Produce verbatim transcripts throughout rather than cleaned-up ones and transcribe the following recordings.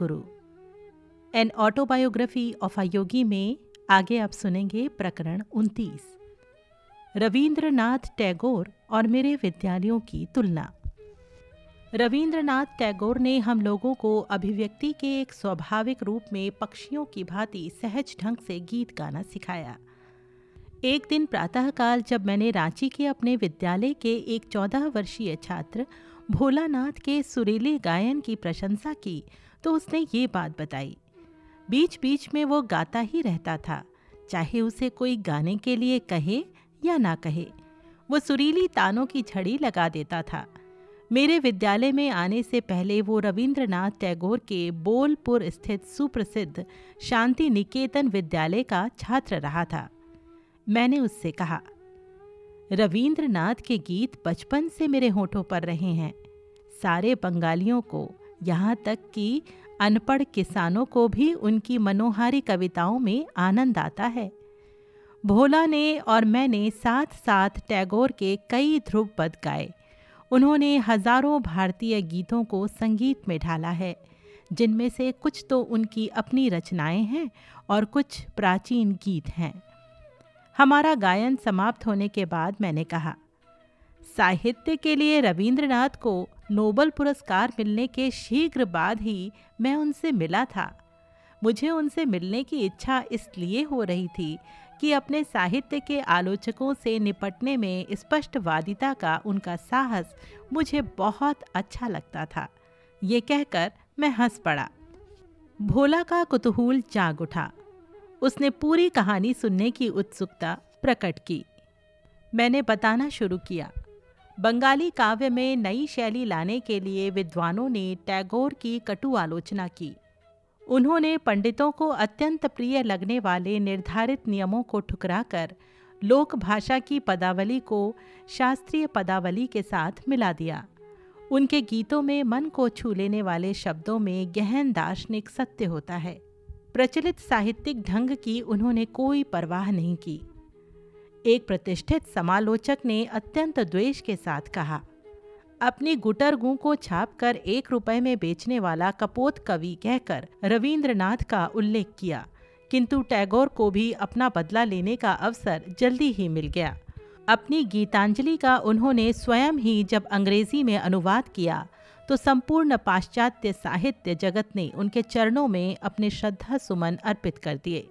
Guru, an autobiography of a योगी में आगे आप सुनेंगे प्रकरण उनतीस, रवींद्रनाथ टैगोर और मेरे विद्यालयों की तुलना। रवींद्रनाथ टैगोर ने हम लोगों को अभिव्यक्ति के एक स्वाभाविक रूप में पक्षियों की भांति सहज ढंग से गीत गाना सिखाया। एक दिन प्रातःकाल जब मैंने रांची के अपने विद्यालय के एक चौदह वर्षीय छात्र भोलानाथ के सुरीले गायन की प्रशंसा की तो उसने ये बात बताई। बीच बीच में वो गाता ही रहता था, चाहे उसे कोई गाने के लिए कहे या ना कहे, वो सुरीली तानों की झड़ी लगा देता था। मेरे विद्यालय में आने से पहले वो रवींद्रनाथ टैगोर के बोलपुर स्थित सुप्रसिद्ध शांति निकेतन विद्यालय का छात्र रहा था। मैंने उससे कहा, रवींद्रनाथ के गीत बचपन से मेरे होठों पर रहे हैं। सारे बंगालियों को, यहाँ तक कि अनपढ़ किसानों को भी उनकी मनोहारी कविताओं में आनंद आता है। भोला ने और मैंने साथ साथ टैगोर के कई ध्रुवपद गाए। उन्होंने हजारों भारतीय गीतों को संगीत में ढाला है, जिनमें से कुछ तो उनकी अपनी रचनाएं हैं और कुछ प्राचीन गीत हैं। हमारा गायन समाप्त होने के बाद मैंने कहा, साहित्य के लिए रवींद्रनाथ को नोबेल पुरस्कार मिलने के शीघ्र बाद ही मैं उनसे मिला था। मुझे उनसे मिलने की इच्छा इसलिए हो रही थी कि अपने साहित्य के आलोचकों से निपटने में स्पष्टवादिता का उनका साहस मुझे बहुत अच्छा लगता था। ये कहकर मैं हंस पड़ा। भोला का कुतूहल जाग उठा। उसने पूरी कहानी सुनने की उत्सुकता प्रकट की। मैंने बताना शुरू किया। बंगाली काव्य में नई शैली लाने के लिए विद्वानों ने टैगोर की कटु आलोचना की। उन्होंने पंडितों को अत्यंत प्रिय लगने वाले निर्धारित नियमों को ठुकराकर लोक भाषा की पदावली को शास्त्रीय पदावली के साथ मिला दिया। उनके गीतों में मन को छू लेने वाले शब्दों में गहन दार्शनिक सत्य होता है। प्रचलित साहित्यिक ढंग की उन्होंने कोई परवाह नहीं की। एक प्रतिष्ठित समालोचक ने अत्यंत द्वेष के साथ कहा, अपनी गुटरगू को छापकर एक रुपए में बेचने वाला कपोत कवि कहकर रवींद्रनाथ का उल्लेख किया, किंतु टैगोर को भी अपना बदला लेने का अवसर जल्दी ही मिल गया। अपनी गीतांजलि का उन्होंने स्वयं ही जब अंग्रेजी में अनुवाद किया तो संपूर्ण पाश्चात्य साहित्य जगत ने उनके चरणों में अपने श्रद्धा सुमन अर्पित कर दिए।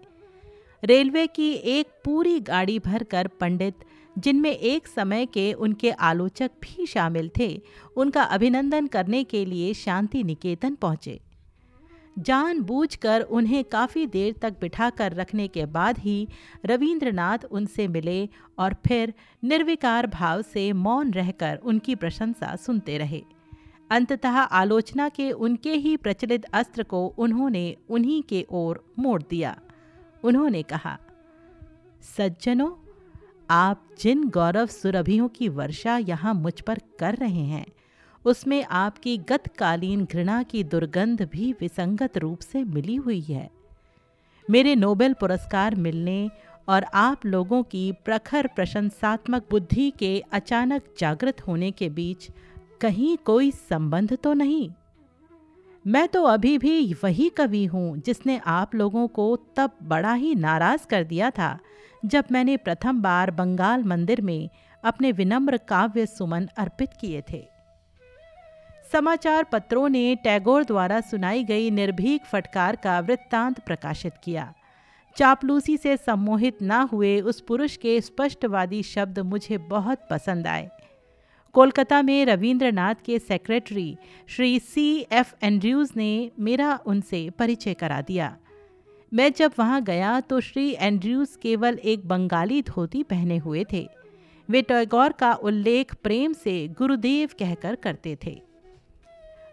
रेलवे की एक पूरी गाड़ी भरकर पंडित, जिनमें एक समय के उनके आलोचक भी शामिल थे, उनका अभिनंदन करने के लिए शांति निकेतन पहुँचे। जानबूझकर उन्हें काफ़ी देर तक बिठा कर रखने के बाद ही रवींद्रनाथ उनसे मिले और फिर निर्विकार भाव से मौन रहकर उनकी प्रशंसा सुनते रहे। अंततः आलोचना के उनके ही प्रचलित अस्त्र को उन्होंने उन्हीं के ओर मोड़ दिया। उन्होंने कहा, सज्जनों, आप जिन गौरव सुरभियों की वर्षा यहाँ मुझ पर कर रहे हैं उसमें आपकी गतकालीन घृणा की दुर्गंध भी विसंगत रूप से मिली हुई है। मेरे नोबेल पुरस्कार मिलने और आप लोगों की प्रखर प्रशंसात्मक बुद्धि के अचानक जागृत होने के बीच कहीं कोई संबंध तो नहीं? मैं तो अभी भी वही कवि हूँ जिसने आप लोगों को तब बड़ा ही नाराज़ कर दिया था जब मैंने प्रथम बार बंगाल मंदिर में अपने विनम्र काव्य सुमन अर्पित किए थे। समाचार पत्रों ने टैगोर द्वारा सुनाई गई निर्भीक फटकार का वृत्तांत प्रकाशित किया। चापलूसी से सम्मोहित ना हुए उस पुरुष के स्पष्टवादी शब्द मुझे बहुत पसंद आए। कोलकाता में रवींद्रनाथ के secretary Shri C F Andrews ने मेरा उनसे परिचय करा दिया। मैं जब वहाँ गया तो श्री एंड्रयूज़ केवल एक बंगाली धोती पहने हुए थे। वे टैगोर का उल्लेख प्रेम से गुरुदेव कहकर करते थे।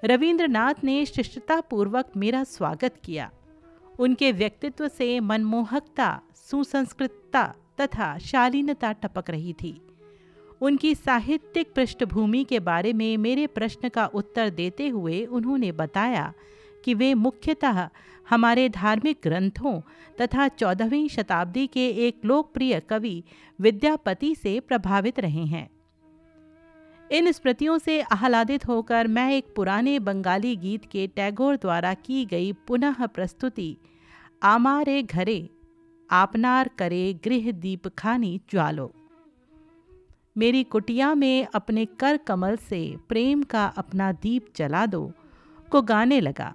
रवींद्रनाथ ने शिष्टतापूर्वक मेरा स्वागत किया। उनके व्यक्तित्व से मनमोहकता, सुसंस्कृतता तथा शालीनता टपक रही थी। उनकी साहित्यिक पृष्ठभूमि के बारे में मेरे प्रश्न का उत्तर देते हुए उन्होंने बताया कि वे मुख्यतः हमारे धार्मिक ग्रंथों तथा चौदहवीं शताब्दी के एक लोकप्रिय कवि विद्यापति से प्रभावित रहे हैं। इन स्मृतियों से आह्लादित होकर मैं एक पुराने बंगाली गीत के टैगोर द्वारा की गई पुनः प्रस्तुति आमारे घरे आपनार करे गृह दीपखानी ज्वालो मेरी कुटिया में अपने कर कमल से प्रेम का अपना दीप जला दो को गाने लगा।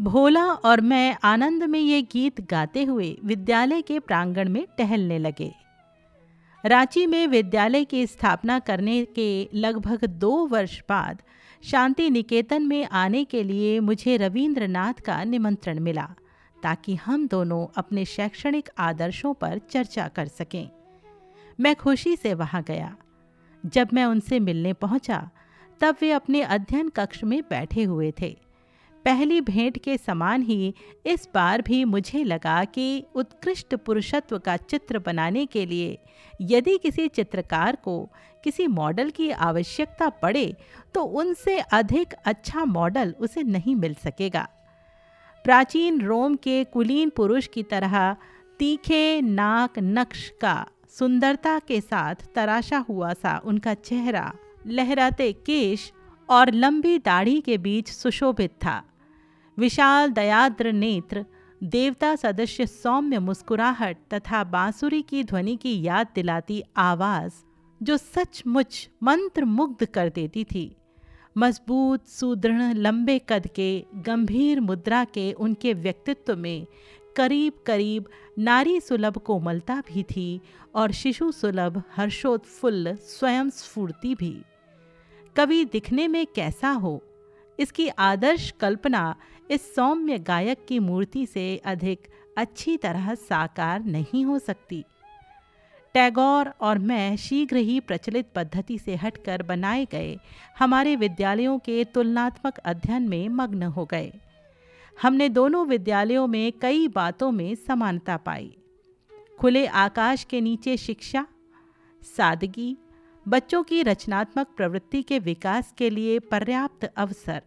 भोला और मैं आनंद में ये गीत गाते हुए विद्यालय के प्रांगण में टहलने लगे। रांची में विद्यालय की स्थापना करने के लगभग दो वर्ष बाद शांति निकेतन में आने के लिए मुझे रवींद्रनाथ का निमंत्रण मिला ताकि हम दोनों अपने शैक्षणिक आदर्शों पर चर्चा कर सकें। मैं खुशी से वहाँ गया। जब मैं उनसे मिलने पहुँचा तब वे अपने अध्ययन कक्ष में बैठे हुए थे। पहली भेंट के समान ही इस बार भी मुझे लगा कि उत्कृष्ट पुरुषत्व का चित्र बनाने के लिए यदि किसी चित्रकार को किसी मॉडल की आवश्यकता पड़े तो उनसे अधिक अच्छा मॉडल उसे नहीं मिल सकेगा। प्राचीन रोम के कुलीन पुरुष की तरह तीखे नाक नक्श का सुंदरता के साथ तराशा हुआ सा उनका चेहरा लहराते केश और लंबी दाढ़ी के बीच सुशोभित था। विशाल दयाद्र नेत्र, देवता सदस्य सौम्य मुस्कुराहट तथा बांसुरी की ध्वनि की याद दिलाती आवाज़ जो सचमुच मंत्रमुग्ध कर देती थी। मजबूत सुदृढ़ लंबे कद के गंभीर मुद्रा के उनके व्यक्तित्व में करीब करीब नारी सुलभ कोमलता भी थी और शिशु सुलभ हर्षोत्फुल्ल स्वयं स्फूर्ति भी। कवि दिखने में कैसा हो, इसकी आदर्श कल्पना इस सौम्य गायक की मूर्ति से अधिक अच्छी तरह साकार नहीं हो सकती। टैगोर और मैं शीघ्र ही प्रचलित पद्धति से हटकर बनाए गए हमारे विद्यालयों के तुलनात्मक अध्ययन में मग्न हो गए। हमने दोनों विद्यालयों में कई बातों में समानता पाई। खुले आकाश के नीचे शिक्षा, सादगी, बच्चों की रचनात्मक प्रवृत्ति के विकास के लिए पर्याप्त अवसर।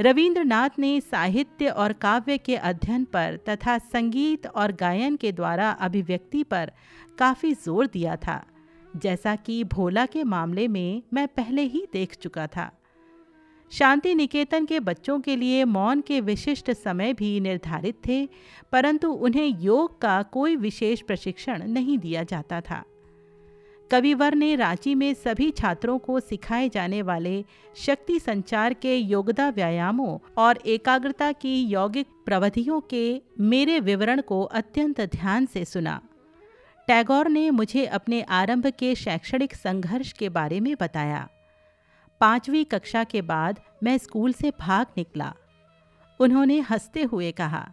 रवींद्रनाथ ने साहित्य और काव्य के अध्ययन पर तथा संगीत और गायन के द्वारा अभिव्यक्ति पर काफ़ी जोर दिया था, जैसा कि भोला के मामले में मैं पहले ही देख चुका था। शांति निकेतन के बच्चों के लिए मौन के विशिष्ट समय भी निर्धारित थे, परंतु उन्हें योग का कोई विशेष प्रशिक्षण नहीं दिया जाता था। कविवर ने रांची में सभी छात्रों को सिखाए जाने वाले शक्ति संचार के योगदा व्यायामों और एकाग्रता की यौगिक प्रवधियों के मेरे विवरण को अत्यंत ध्यान से सुना। टैगोर ने मुझे अपने आरंभ के शैक्षणिक संघर्ष के बारे में बताया। पाँचवीं कक्षा के बाद मैं स्कूल से भाग निकला। उन्होंने हंसते हुए कहा,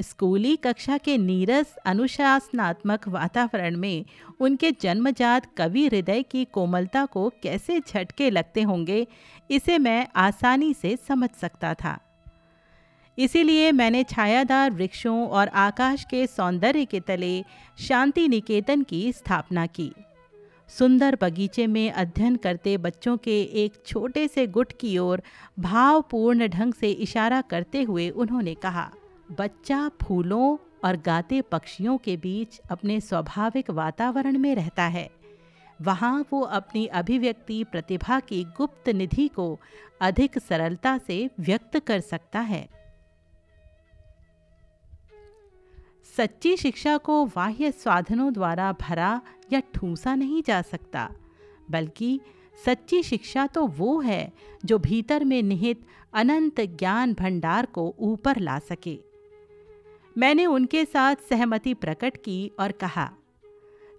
स्कूली कक्षा के नीरस अनुशासनात्मक वातावरण में उनके जन्मजात कवि हृदय की कोमलता को कैसे झटके लगते होंगे, इसे मैं आसानी से समझ सकता था। इसीलिए मैंने छायादार वृक्षों और आकाश के सौंदर्य के तले शांति निकेतन की स्थापना की। सुंदर बगीचे में अध्ययन करते बच्चों के एक छोटे से गुट की ओर भावपूर्ण ढंग से इशारा करते हुए उन्होंने कहा, बच्चा फूलों और गाते पक्षियों के बीच अपने स्वाभाविक वातावरण में रहता है। वहाँ वो अपनी अभिव्यक्ति प्रतिभा की गुप्त निधि को अधिक सरलता से व्यक्त कर सकता है। सच्ची शिक्षा को बाह्य साधनों द्वारा भरा या ठूंसा नहीं जा सकता, बल्कि सच्ची शिक्षा तो वो है जो भीतर में निहित अनंत ज्ञान भंडार को ऊपर ला सके। मैंने उनके साथ सहमति प्रकट की और कहा,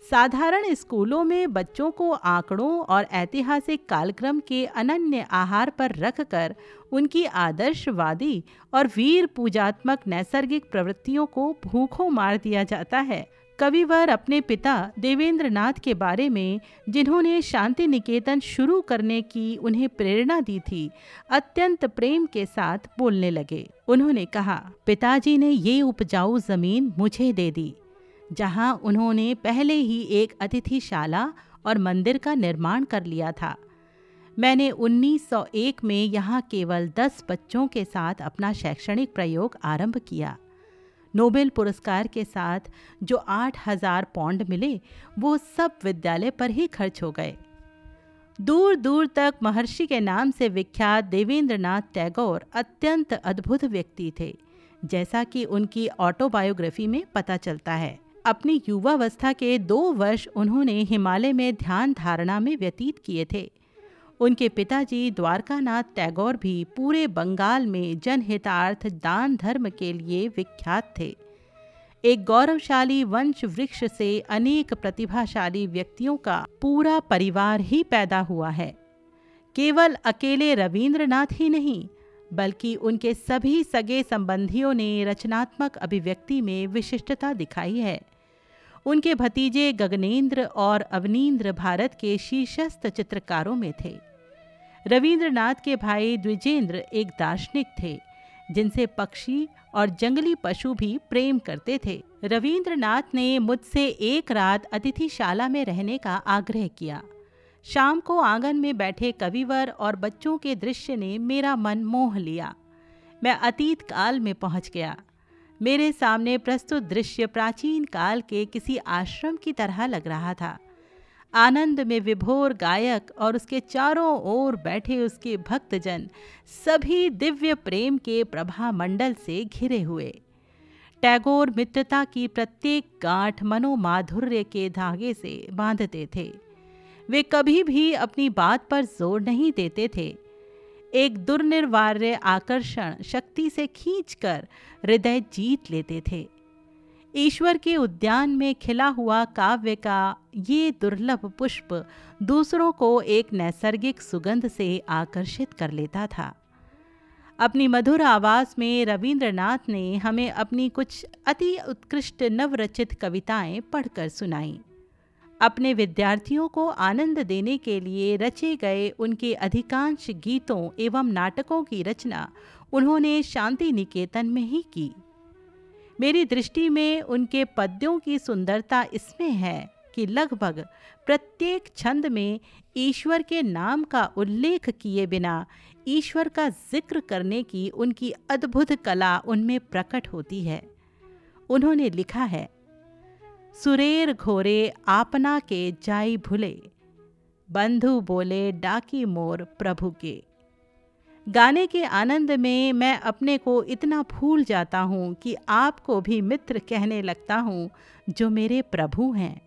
साधारण स्कूलों में बच्चों को आंकड़ों और ऐतिहासिक कालक्रम के अनन्य आहार पर रखकर उनकी आदर्शवादी और वीर पूजात्मक नैसर्गिक प्रवृत्तियों को भूखों मार दिया जाता है। कविवर अपने पिता देवेंद्रनाथ के बारे में, जिन्होंने शांति निकेतन शुरू करने की उन्हें प्रेरणा दी थी, अत्यंत प्रेम के साथ बोलने लगे। उन्होंने कहा, पिताजी ने ये उपजाऊ जमीन मुझे दे दी, जहाँ उन्होंने पहले ही एक अतिथिशाला और मंदिर का निर्माण कर लिया था। मैंने उन्नीस सौ एक में यहाँ केवल दस बच्चों के साथ अपना शैक्षणिक प्रयोग आरंभ किया। नोबेल पुरस्कार के साथ जो आठ हज़ार पाउंड मिले वो सब विद्यालय पर ही खर्च हो गए। दूर दूर तक महर्षि के नाम से विख्यात देवेंद्रनाथ टैगोर अत्यंत अद्भुत व्यक्ति थे, जैसा कि उनकी ऑटोबायोग्राफी में पता चलता है। अपनी युवावस्था के दो वर्ष उन्होंने हिमालय में ध्यान धारणा में व्यतीत किए थे। उनके पिताजी द्वारकानाथ टैगोर भी पूरे बंगाल में जनहितार्थ दान धर्म के लिए विख्यात थे। एक गौरवशाली वंश वृक्ष से अनेक प्रतिभाशाली व्यक्तियों का पूरा परिवार ही पैदा हुआ है। केवल अकेले रवींद्रनाथ ही नहीं, बल्कि उनके सभी सगे संबंधियों ने रचनात्मक अभिव्यक्ति में विशिष्टता दिखाई है। उनके भतीजे गगनेन्द्र और अवनीन्द्र भारत के शीर्षस्थ चित्रकारों में थे। रवींद्रनाथ के भाई द्विजेंद्र एक दार्शनिक थे, जिनसे पक्षी और जंगली पशु भी प्रेम करते थे। रवींद्रनाथ ने मुझसे एक रात अतिथिशाला में रहने का आग्रह किया। शाम को आंगन में बैठे कविवर और बच्चों के दृश्य ने मेरा मन मोह लिया। मैं अतीत काल में पहुंच गया। मेरे सामने प्रस्तुत दृश्य प्राचीन काल के किसी आश्रम की तरह लग रहा था। आनंद में विभोर गायक और उसके चारों ओर बैठे उसके भक्तजन सभी दिव्य प्रेम के प्रभा मंडल से घिरे हुए। टैगोर मित्रता की प्रत्येक गांठ मनोमाधुर्य के धागे से बांधते थे। वे कभी भी अपनी बात पर जोर नहीं देते थे। एक दुर्निवार्य आकर्षण शक्ति से खींचकर हृदय जीत लेते थे। ईश्वर के उद्यान में खिला हुआ काव्य का ये दुर्लभ पुष्प दूसरों को एक नैसर्गिक सुगंध से आकर्षित कर लेता था। अपनी मधुर आवाज़ में रवींद्रनाथ ने हमें अपनी कुछ अति उत्कृष्ट नवरचित कविताएं पढ़कर सुनाईं। अपने विद्यार्थियों को आनंद देने के लिए रचे गए उनके अधिकांश गीतों एवं नाटकों की रचना उन्होंने शांति निकेतन में ही की। मेरी दृष्टि में उनके पद्यों की सुंदरता इसमें है कि लगभग प्रत्येक छंद में ईश्वर के नाम का उल्लेख किए बिना ईश्वर का जिक्र करने की उनकी अद्भुत कला उनमें प्रकट होती है। उन्होंने लिखा है, सुरेर घोरे आपना के जाई भूले, बंधु बोले डाकी मोर प्रभु के। गाने के आनंद में मैं अपने को इतना भूल जाता हूँ कि आपको भी मित्र कहने लगता हूँ जो मेरे प्रभु हैं।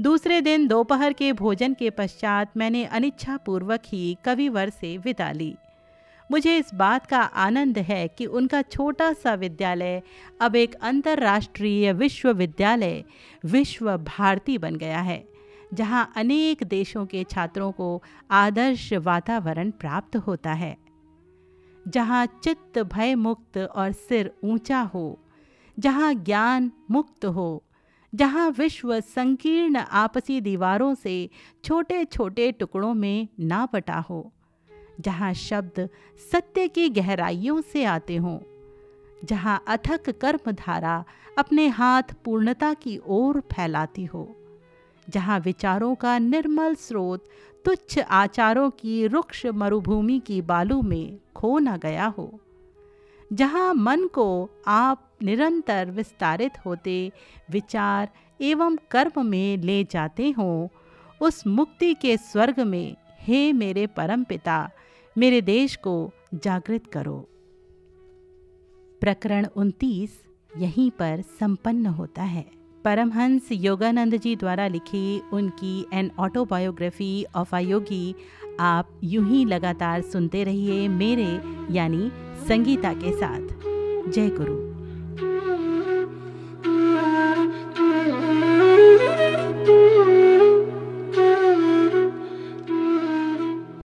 दूसरे दिन दोपहर के भोजन के पश्चात मैंने अनिच्छापूर्वक ही कविवर से विदा ली। मुझे इस बात का आनंद है कि उनका छोटा सा विद्यालय अब एक अंतर्राष्ट्रीय विश्वविद्यालय विश्व भारती बन गया है, जहां अनेक देशों के छात्रों को आदर्श वातावरण प्राप्त होता है, जहां चित्त भय मुक्त और सिर ऊंचा हो, जहां ज्ञान मुक्त हो, जहां विश्व संकीर्ण आपसी दीवारों से छोटे छोटे टुकड़ों में ना बटा हो, जहां शब्द सत्य की गहराइयों से आते हों, जहां अथक कर्मधारा अपने हाथ पूर्णता की ओर फैलाती हो, जहाँ विचारों का निर्मल स्रोत तुच्छ आचारों की रुक्ष मरुभूमि की बालू में खो न गया हो, जहाँ मन को आप निरंतर विस्तारित होते विचार एवं कर्म में ले जाते हों, उस मुक्ति के स्वर्ग में हे मेरे परम पिता, मेरे देश को जागृत करो। प्रकरण उनतीस यहीं पर संपन्न होता है। परमहंस योगानंद जी द्वारा लिखी उनकी एन ऑटोबायोग्राफी ऑफ अ योगी आप यूं ही लगातार सुनते रहिए मेरे यानी संगीता के साथ। जय गुरु।